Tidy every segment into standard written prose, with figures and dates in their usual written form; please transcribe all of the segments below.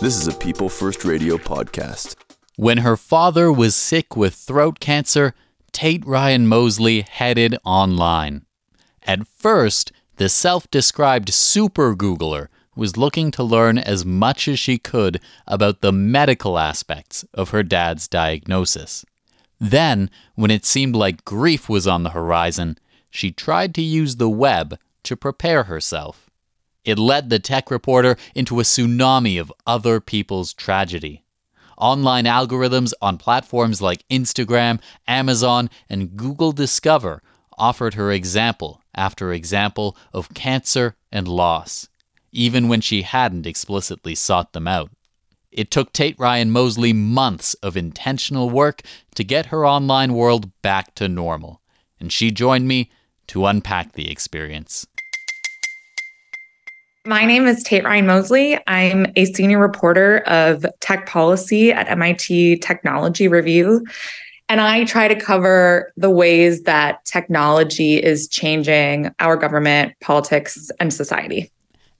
This is a People First Radio podcast. When her father was sick with throat cancer, Tate Ryan-Mosley headed online. At first, the self-described super Googler was looking to learn as much as she could about the medical aspects of her dad's diagnosis. Then, when it seemed like grief was on the horizon, she tried to use the web to prepare herself. It led the tech reporter into a tsunami of other people's tragedy. Online algorithms on platforms like Instagram, Amazon, and Google Discover offered her example after example of cancer and loss, even when she hadn't explicitly sought them out. It took Tate Ryan-Mosley months of intentional work to get her online world back to normal, and she joined me to unpack the experience. My name is Tate Ryan-Mosley. I'm a senior reporter of tech policy at MIT Technology Review, and I try to cover the ways that technology is changing our government, politics, and society.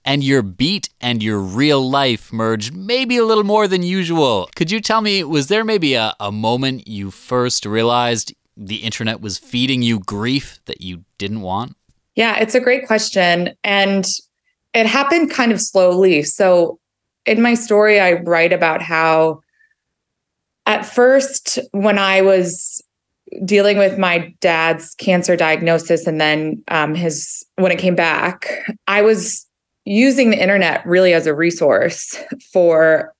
And your beat and your real life merge maybe a little more than usual. Could you tell me, was there maybe a moment you first realized the internet was feeding you grief that you didn't want? Yeah, it's a great question. And it happened kind of slowly. So in my story, I write about how at first, when I was dealing with my dad's cancer diagnosis and then when it came back, I was using the internet really as a resource for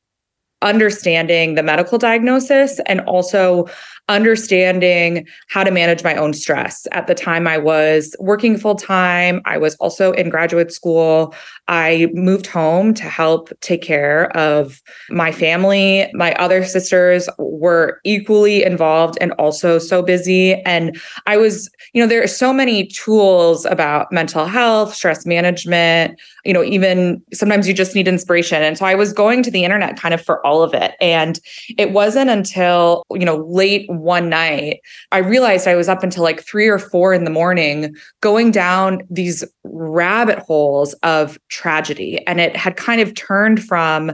understanding the medical diagnosis and also understanding how to manage my own stress. At the time, I was working full time. I was also in graduate school. I moved home to help take care of my family. My other sisters were equally involved and also so busy. And I was, there are so many tools about mental health, stress management, even sometimes you just need inspiration. And so I was going to the internet kind of for all of it. And it wasn't until, late one night, I realized I was up until like 3 or 4 in the morning going down these rabbit holes of tragedy. And it had kind of turned from,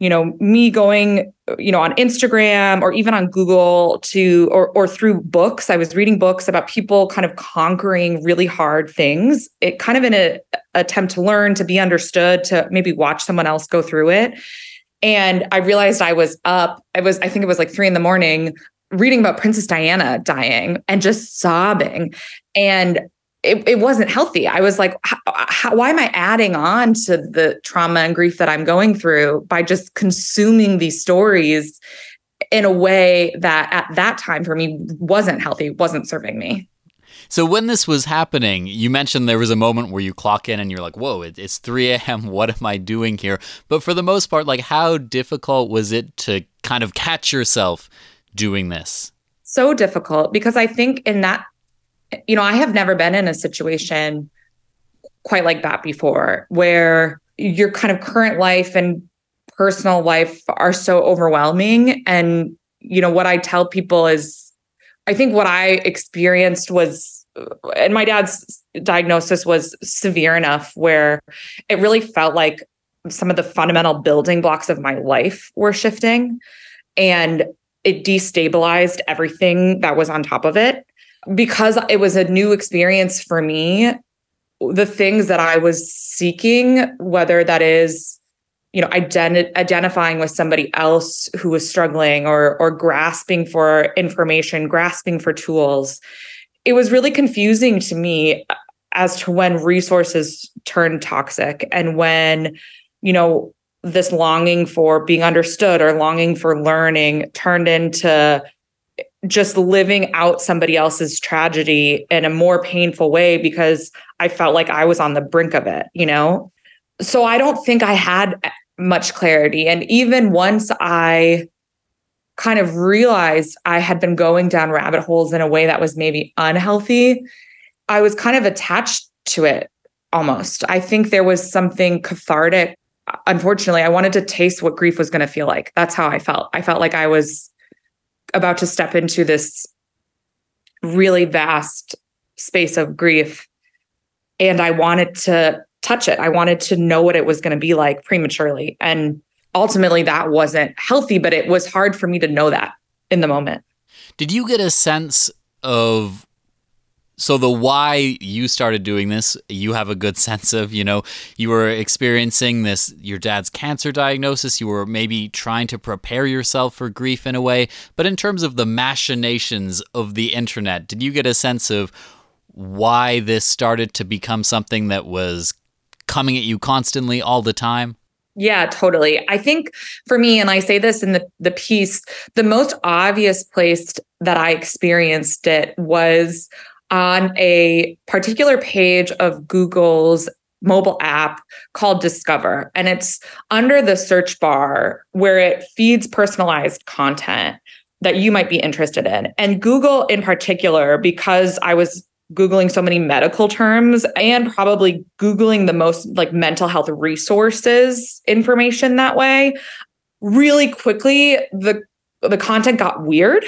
me going, on Instagram or even on Google to, or through books. I was reading books about people kind of conquering really hard things. It kind of in an attempt to learn, to be understood, to maybe watch someone else go through it. And I realized I was up. I think it was like 3 in the morning reading about Princess Diana dying and just sobbing. And it wasn't healthy. I was like, why am I adding on to the trauma and grief that I'm going through by just consuming these stories in a way that at that time for me wasn't healthy, wasn't serving me? So when this was happening, you mentioned there was a moment where you clock in and you're like, whoa, it's 3 a.m. What am I doing here? But for the most part, how difficult was it to kind of catch yourself doing this? So difficult, because I think in that, I have never been in a situation quite like that before, where your kind of current life and personal life are so overwhelming. And, what I tell people is, I think what I experienced was, and my dad's diagnosis was severe enough where it really felt like some of the fundamental building blocks of my life were shifting, and it destabilized everything that was on top of it. Because it was a new experience for me, the things that I was seeking, whether that is identifying with somebody else who was struggling or grasping for information, grasping for tools. It was really confusing to me as to when resources turn toxic and when, this longing for being understood or longing for learning turned into just living out somebody else's tragedy in a more painful way because I felt like I was on the brink of it, So I don't think I had much clarity. And even once I kind of realized I had been going down rabbit holes in a way that was maybe unhealthy, I was kind of attached to it almost. I think there was something cathartic. Unfortunately, I wanted to taste what grief was going to feel like. That's how I felt. I felt like I was about to step into this really vast space of grief And I wanted to touch it. I wanted to know what it was going to be like prematurely. And ultimately that wasn't healthy, but it was hard for me to know that in the moment. Did you get a sense of, so the why you started doing this, you have a good sense of, you know, you were experiencing this, your dad's cancer diagnosis, you were maybe trying to prepare yourself for grief in a way, but in terms of the machinations of the internet, did you get a sense of why this started to become something that was coming at you constantly all the time? Yeah, totally. I think for me, and I say this in the piece, the most obvious place that I experienced it was on a particular page of Google's mobile app called Discover. And it's under the search bar where it feeds personalized content that you might be interested in. And Google in particular, because I was Googling so many medical terms and probably Googling the most like mental health resources information that way, really quickly, the content got weird.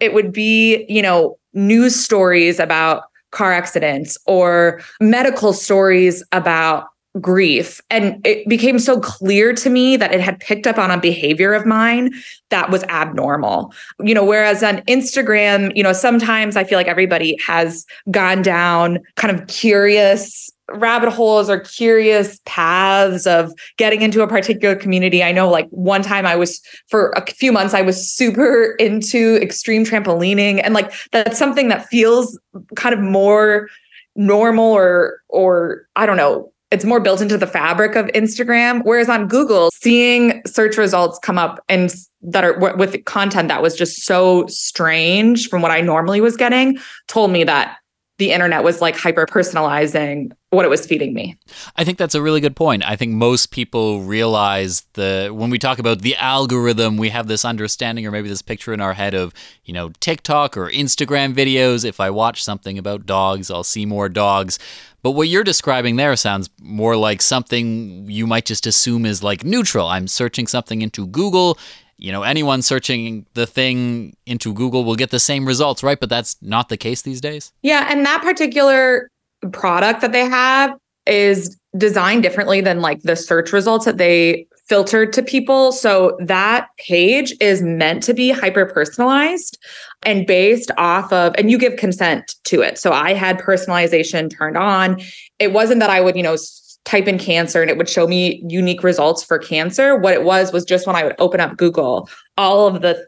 It would be, you know, news stories about car accidents or medical stories about grief. And it became so clear to me that it had picked up on a behavior of mine that was abnormal. You know, whereas on Instagram, you know, sometimes I feel like everybody has gone down kind of curious rabbit holes or curious paths of getting into a particular community. I know like one time I was, for a few months, I was super into extreme trampolining. And like, that's something that feels kind of more normal or I don't know, it's more built into the fabric of Instagram. Whereas on Google, seeing search results come up and that are with content that was just so strange from what I normally was getting told me that the internet was like hyper-personalizing what it was feeding me. I think that's a really good point. I think most people realize when we talk about the algorithm, we have this understanding or maybe this picture in our head of, you know, TikTok or Instagram videos. If I watch something about dogs, I'll see more dogs. But what you're describing there sounds more like something you might just assume is like neutral. I'm searching something into Google. You know, anyone searching the thing into Google will get the same results, right? But that's not the case these days. Yeah. And that particular product that they have is designed differently than like the search results that they filter to people. So that page is meant to be hyper-personalized and based off of, and you give consent to it. So I had personalization turned on. It wasn't that I would, you know, type in cancer and it would show me unique results for cancer. What it was just when I would open up Google, all of the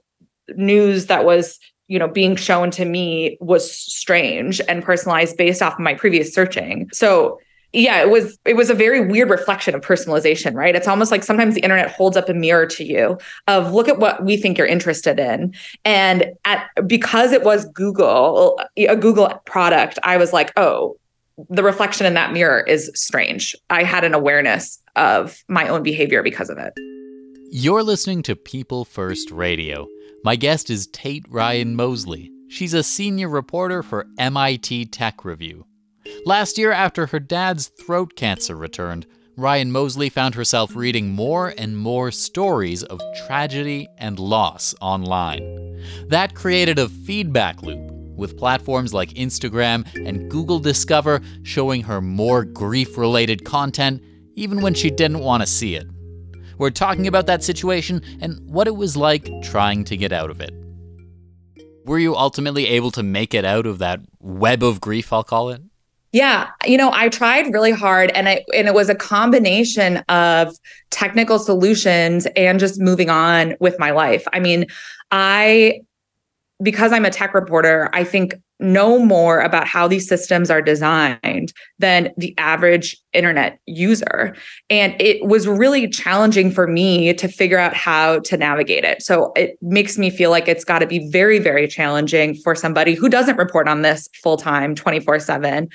news that was, you know, being shown to me was strange and personalized based off of my previous searching. So yeah, it was a very weird reflection of personalization, right? It's almost like sometimes the internet holds up a mirror to you of look at what we think you're interested in. And because it was Google, a Google product, I was like, oh, the reflection in that mirror is strange. I had an awareness of my own behavior because of it. You're listening to People First Radio. My guest is Tate Ryan-Mosley. She's a senior reporter for MIT Tech Review. Last year, after her dad's throat cancer returned, Ryan-Mosley found herself reading more and more stories of tragedy and loss online. That created a feedback loop, with platforms like Instagram and Google Discover showing her more grief-related content, even when she didn't want to see it. We're talking about that situation and what it was like trying to get out of it. Were you ultimately able to make it out of that web of grief, I'll call it? Yeah, you know, I tried really hard and it was a combination of technical solutions and just moving on with my life. I mean, because I'm a tech reporter, I think know more about how these systems are designed than the average internet user. And it was really challenging for me to figure out how to navigate it. So it makes me feel like it's got to be very, very challenging for somebody who doesn't report on this full-time 24/7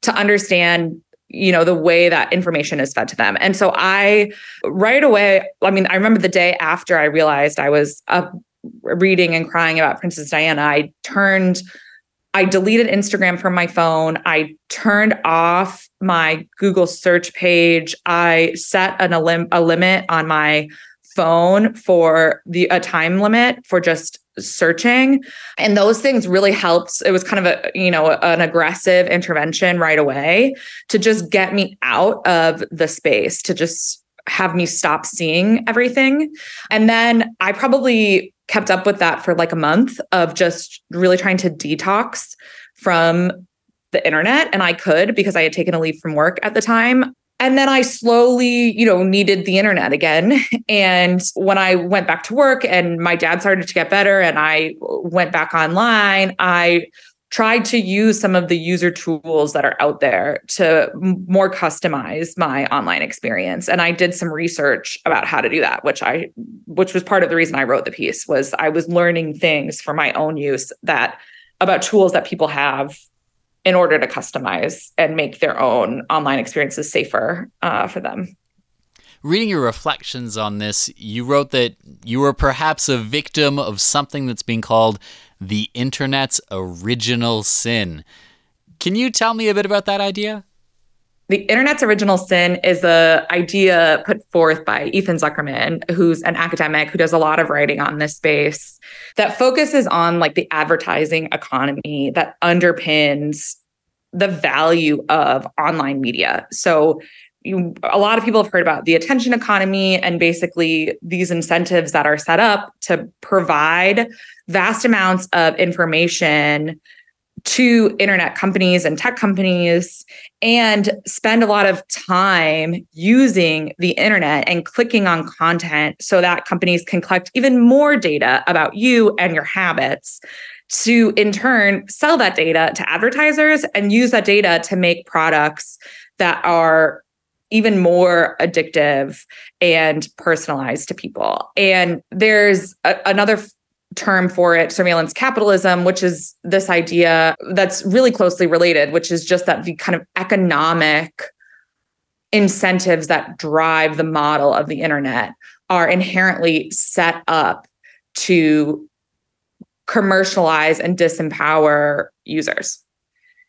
to understand, you know, the way that information is fed to them. And so I remember the day after I realized I was up reading and crying about Princess Diana, I deleted Instagram from my phone. I turned off my Google search page. I set a limit on my phone for a time limit for just searching. And those things really helped. It was kind of an aggressive intervention right away to just get me out of the space, to just have me stop seeing everything. And then I probably kept up with that for like a month of just really trying to detox from the internet. And I could, because I had taken a leave from work at the time. And then I slowly, needed the internet again. And when I went back to work and my dad started to get better and I went back online, I tried to use some of the user tools that are out there to more customize my online experience. And I did some research about how to do that, which was part of the reason I wrote the piece, was I was learning things for my own use about tools that people have in order to customize and make their own online experiences safer for them. Reading your reflections on this, you wrote that you were perhaps a victim of something that's being called the internet's original sin. Can you tell me a bit about that idea? The internet's original sin is an idea put forth by Ethan Zuckerman, who's an academic who does a lot of writing on this space, that focuses on like the advertising economy that underpins the value of online media. So a lot of people have heard about the attention economy and basically these incentives that are set up to provide vast amounts of information to internet companies and tech companies, and spend a lot of time using the internet and clicking on content so that companies can collect even more data about you and your habits to, in turn, sell that data to advertisers and use that data to make products that are even more addictive and personalized to people. And there's another term for it, surveillance capitalism, which is this idea that's really closely related, which is just that the kind of economic incentives that drive the model of the internet are inherently set up to commercialize and disempower users.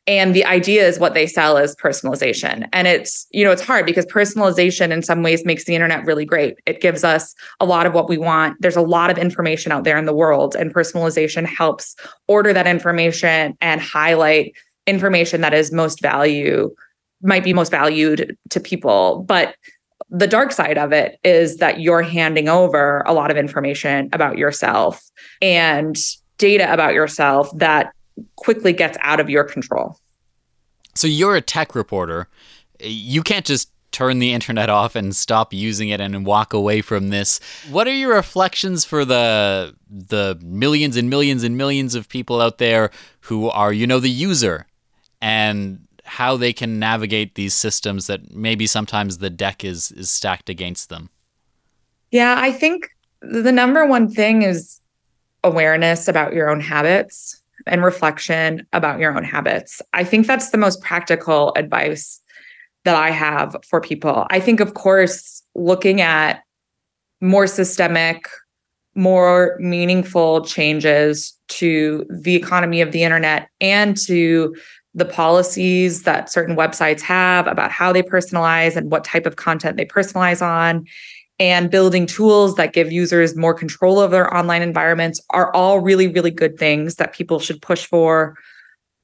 And the idea is what they sell is personalization. And it's hard because personalization in some ways makes the internet really great. It gives us a lot of what we want. There's a lot of information out there in the world, and personalization helps order that information and highlight information that is might be most valued to people. But the dark side of it is that you're handing over a lot of information about yourself and data about yourself that quickly gets out of your control. So you're a tech reporter. You can't just turn the internet off and stop using it and walk away from this. What are your reflections for the millions and millions and millions of people out there who are, the user, and how they can navigate these systems that maybe sometimes the deck is stacked against them? Yeah, I think the number one thing is awareness about your own habits and reflection about your own habits. I think that's the most practical advice that I have for people. I think, of course, looking at more systemic, more meaningful changes to the economy of the internet and to the policies that certain websites have about how they personalize and what type of content they personalize on, and building tools that give users more control over their online environments are all really, really good things that people should push for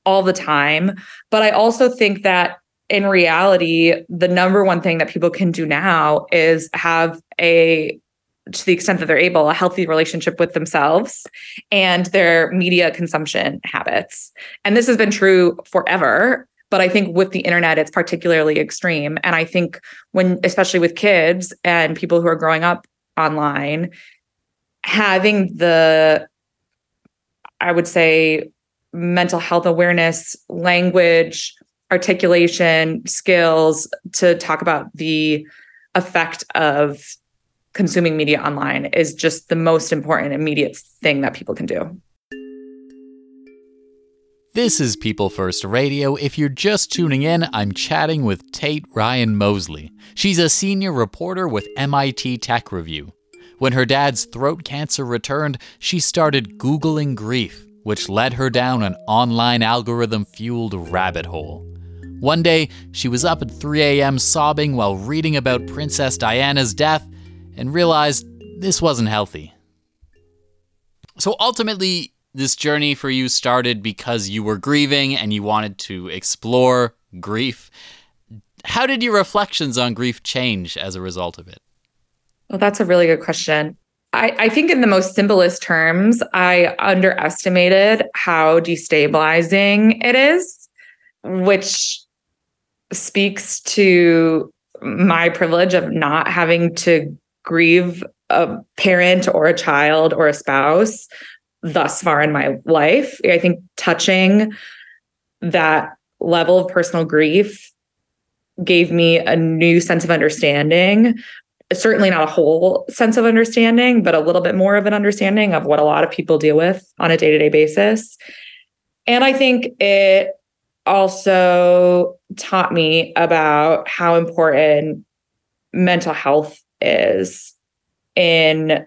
all the time. But I also think that in reality, the number one thing that people can do now is have to the extent that they're able, a healthy relationship with themselves and their media consumption habits. And this has been true forever. But I think with the internet, it's particularly extreme. And I think especially with kids and people who are growing up online, having mental health awareness, language, articulation, skills to talk about the effect of consuming media online is just the most important immediate thing that people can do. This is People First Radio. If you're just tuning in, I'm chatting with Tate Ryan-Mosley. She's a senior reporter with MIT Tech Review. When her dad's throat cancer returned, she started Googling grief, which led her down an online algorithm-fueled rabbit hole. One day, she was up at 3 a.m. sobbing while reading about Princess Diana's death and realized this wasn't healthy. So ultimately, this journey for you started because you were grieving and you wanted to explore grief. How did your reflections on grief change as a result of it? Well, that's a really good question. I think in the most simplest terms, I underestimated how destabilizing it is, which speaks to my privilege of not having to grieve a parent or a child or a spouse thus far in my life. I think touching that level of personal grief gave me a new sense of understanding. Certainly not a whole sense of understanding, but a little bit more of an understanding of what a lot of people deal with on a day-to-day basis. And I think it also taught me about how important mental health is in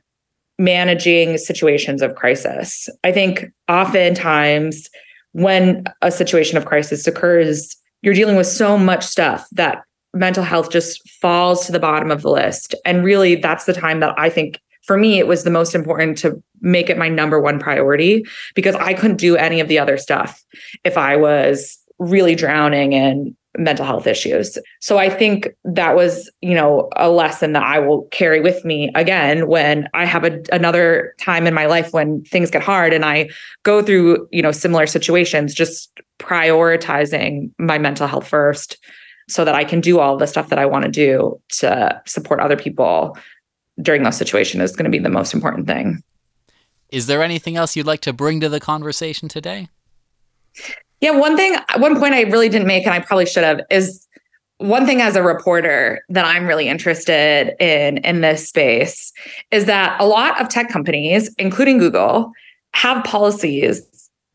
managing situations of crisis. I think oftentimes when a situation of crisis occurs, you're dealing with so much stuff that mental health just falls to the bottom of the list. And really, that's the time that I think, for me, it was the most important to make it my number one priority, because I couldn't do any of the other stuff if I was really drowning in mental health issues. So I think that was, a lesson that I will carry with me again when I have another time in my life when things get hard and I go through, similar situations, just prioritizing my mental health first so that I can do all the stuff that I want to do to support other people during those situations is going to be the most important thing. Is there anything else you'd like to bring to the conversation today? Yeah, one point I really didn't make, and I probably should have, is one thing as a reporter that I'm really interested in this space is that a lot of tech companies, including Google, have policies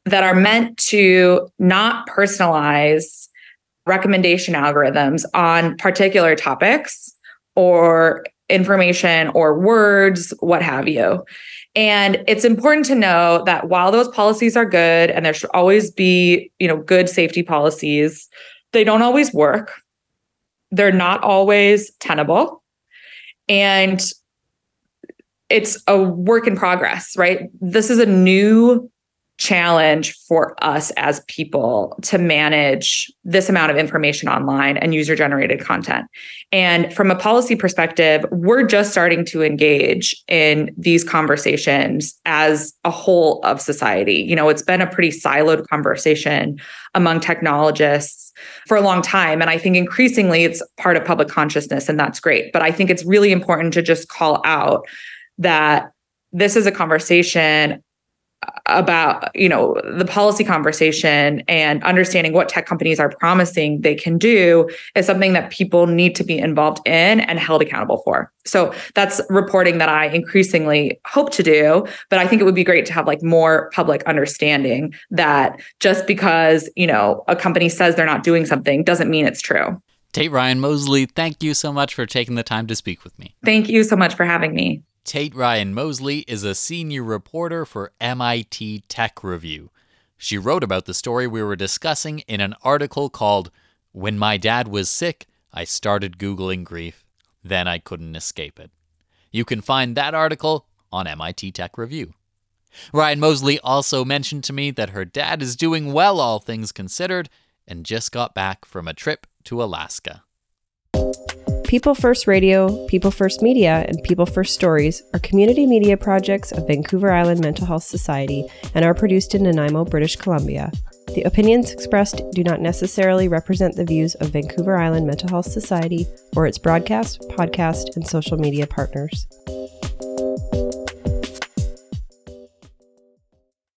that are meant to not personalize recommendation algorithms on particular topics or information or words, what have you. And it's important to know that while those policies are good and there should always be, good safety policies, they don't always work. They're not always tenable. And it's a work in progress, right? This is a new challenge for us as people to manage this amount of information online and user-generated content. And from a policy perspective, we're just starting to engage in these conversations as a whole of society. It's been a pretty siloed conversation among technologists for a long time. And I think increasingly it's part of public consciousness, and that's great. But I think it's really important to just call out that this is a conversation about, the policy conversation, and understanding what tech companies are promising they can do is something that people need to be involved in and held accountable for. So that's reporting that I increasingly hope to do, but I think it would be great to have more public understanding that just because, a company says they're not doing something doesn't mean it's true. Tate Ryan-Mosley, thank you so much for taking the time to speak with me. Thank you so much for having me. Tate Ryan-Mosley is a senior reporter for MIT Tech Review. She wrote about the story we were discussing in an article called When My Dad Was Sick, I Started Googling Grief. Then I Couldn't Escape It. You can find that article on MIT Tech Review. Ryan-Mosley also mentioned to me that her dad is doing well, all things considered, and just got back from a trip to Alaska. People First Radio, People First Media, and People First Stories are community media projects of Vancouver Island Mental Health Society and are produced in Nanaimo, British Columbia. The opinions expressed do not necessarily represent the views of Vancouver Island Mental Health Society or its broadcast, podcast, and social media partners.